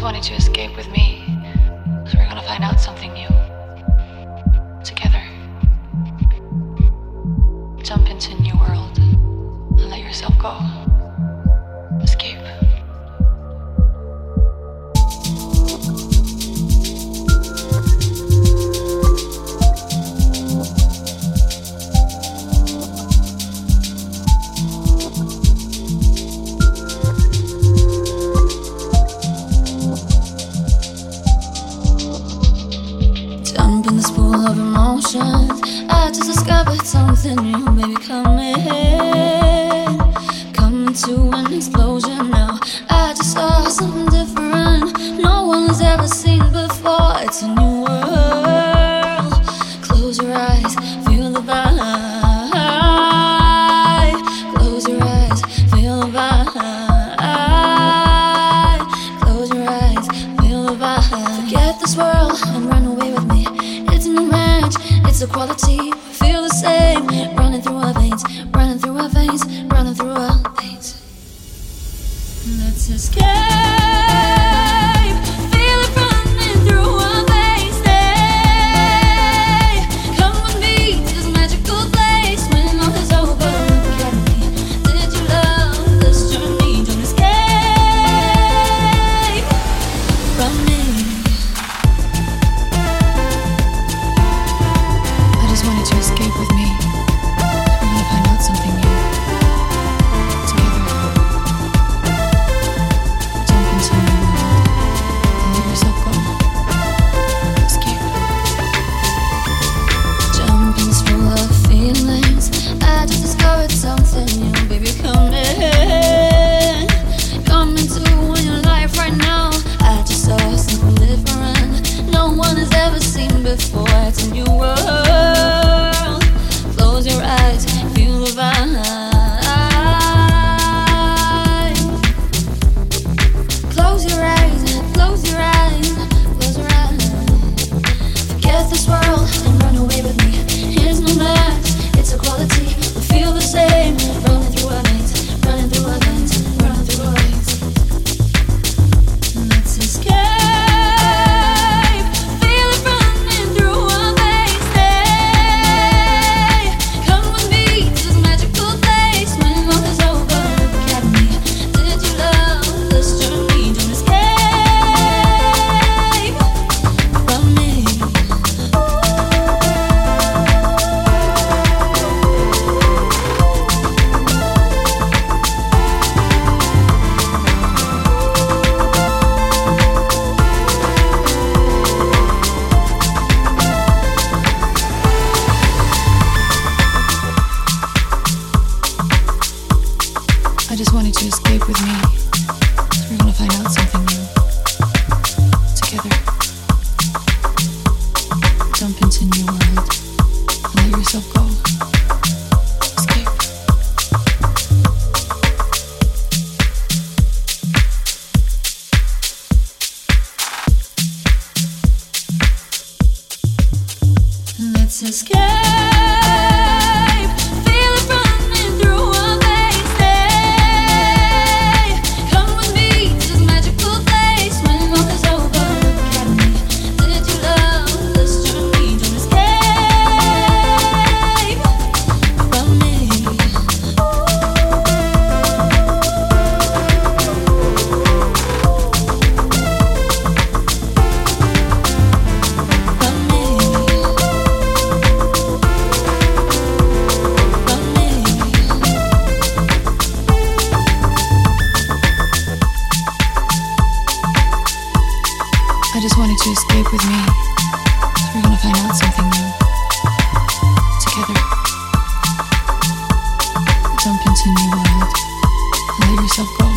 always wanted to escape with me, so we're gonna find out something new. Together. Jump into a new world and let yourself go. Escape. Of emotions, I just discovered something new. Baby, come to an explosion now. I just saw something different, no one's ever seen before. It's a new world. Close your eyes, feel the vibe. Close your eyes, feel the vibe. Close your eyes, feel the vibe. Forget this world and run away with me. It's a quality, feel the same. Running through our veins, running through our veins, running through our veins. Let's escape. Feel it running through our veins. Stay. Come with me to this magical place. When all is over, look at me. Did you love this journey? Don't escape from me. Wanted to escape with me. We're gonna find out something new. Together. Jump into a new world and let yourself go. Escape. Jumping through love feelings. I just discovered something new. Baby, come in. Come into your life right now. I just saw something different. No one has ever seen before. It's a new world. I just wanted to escape with me, so we're gonna find out something new. Together. Jump into a new world and let yourself go. Escape. Let's escape. I just wanted to escape with me, so we're gonna find out something new. Together. Jump into a new world and let yourself go.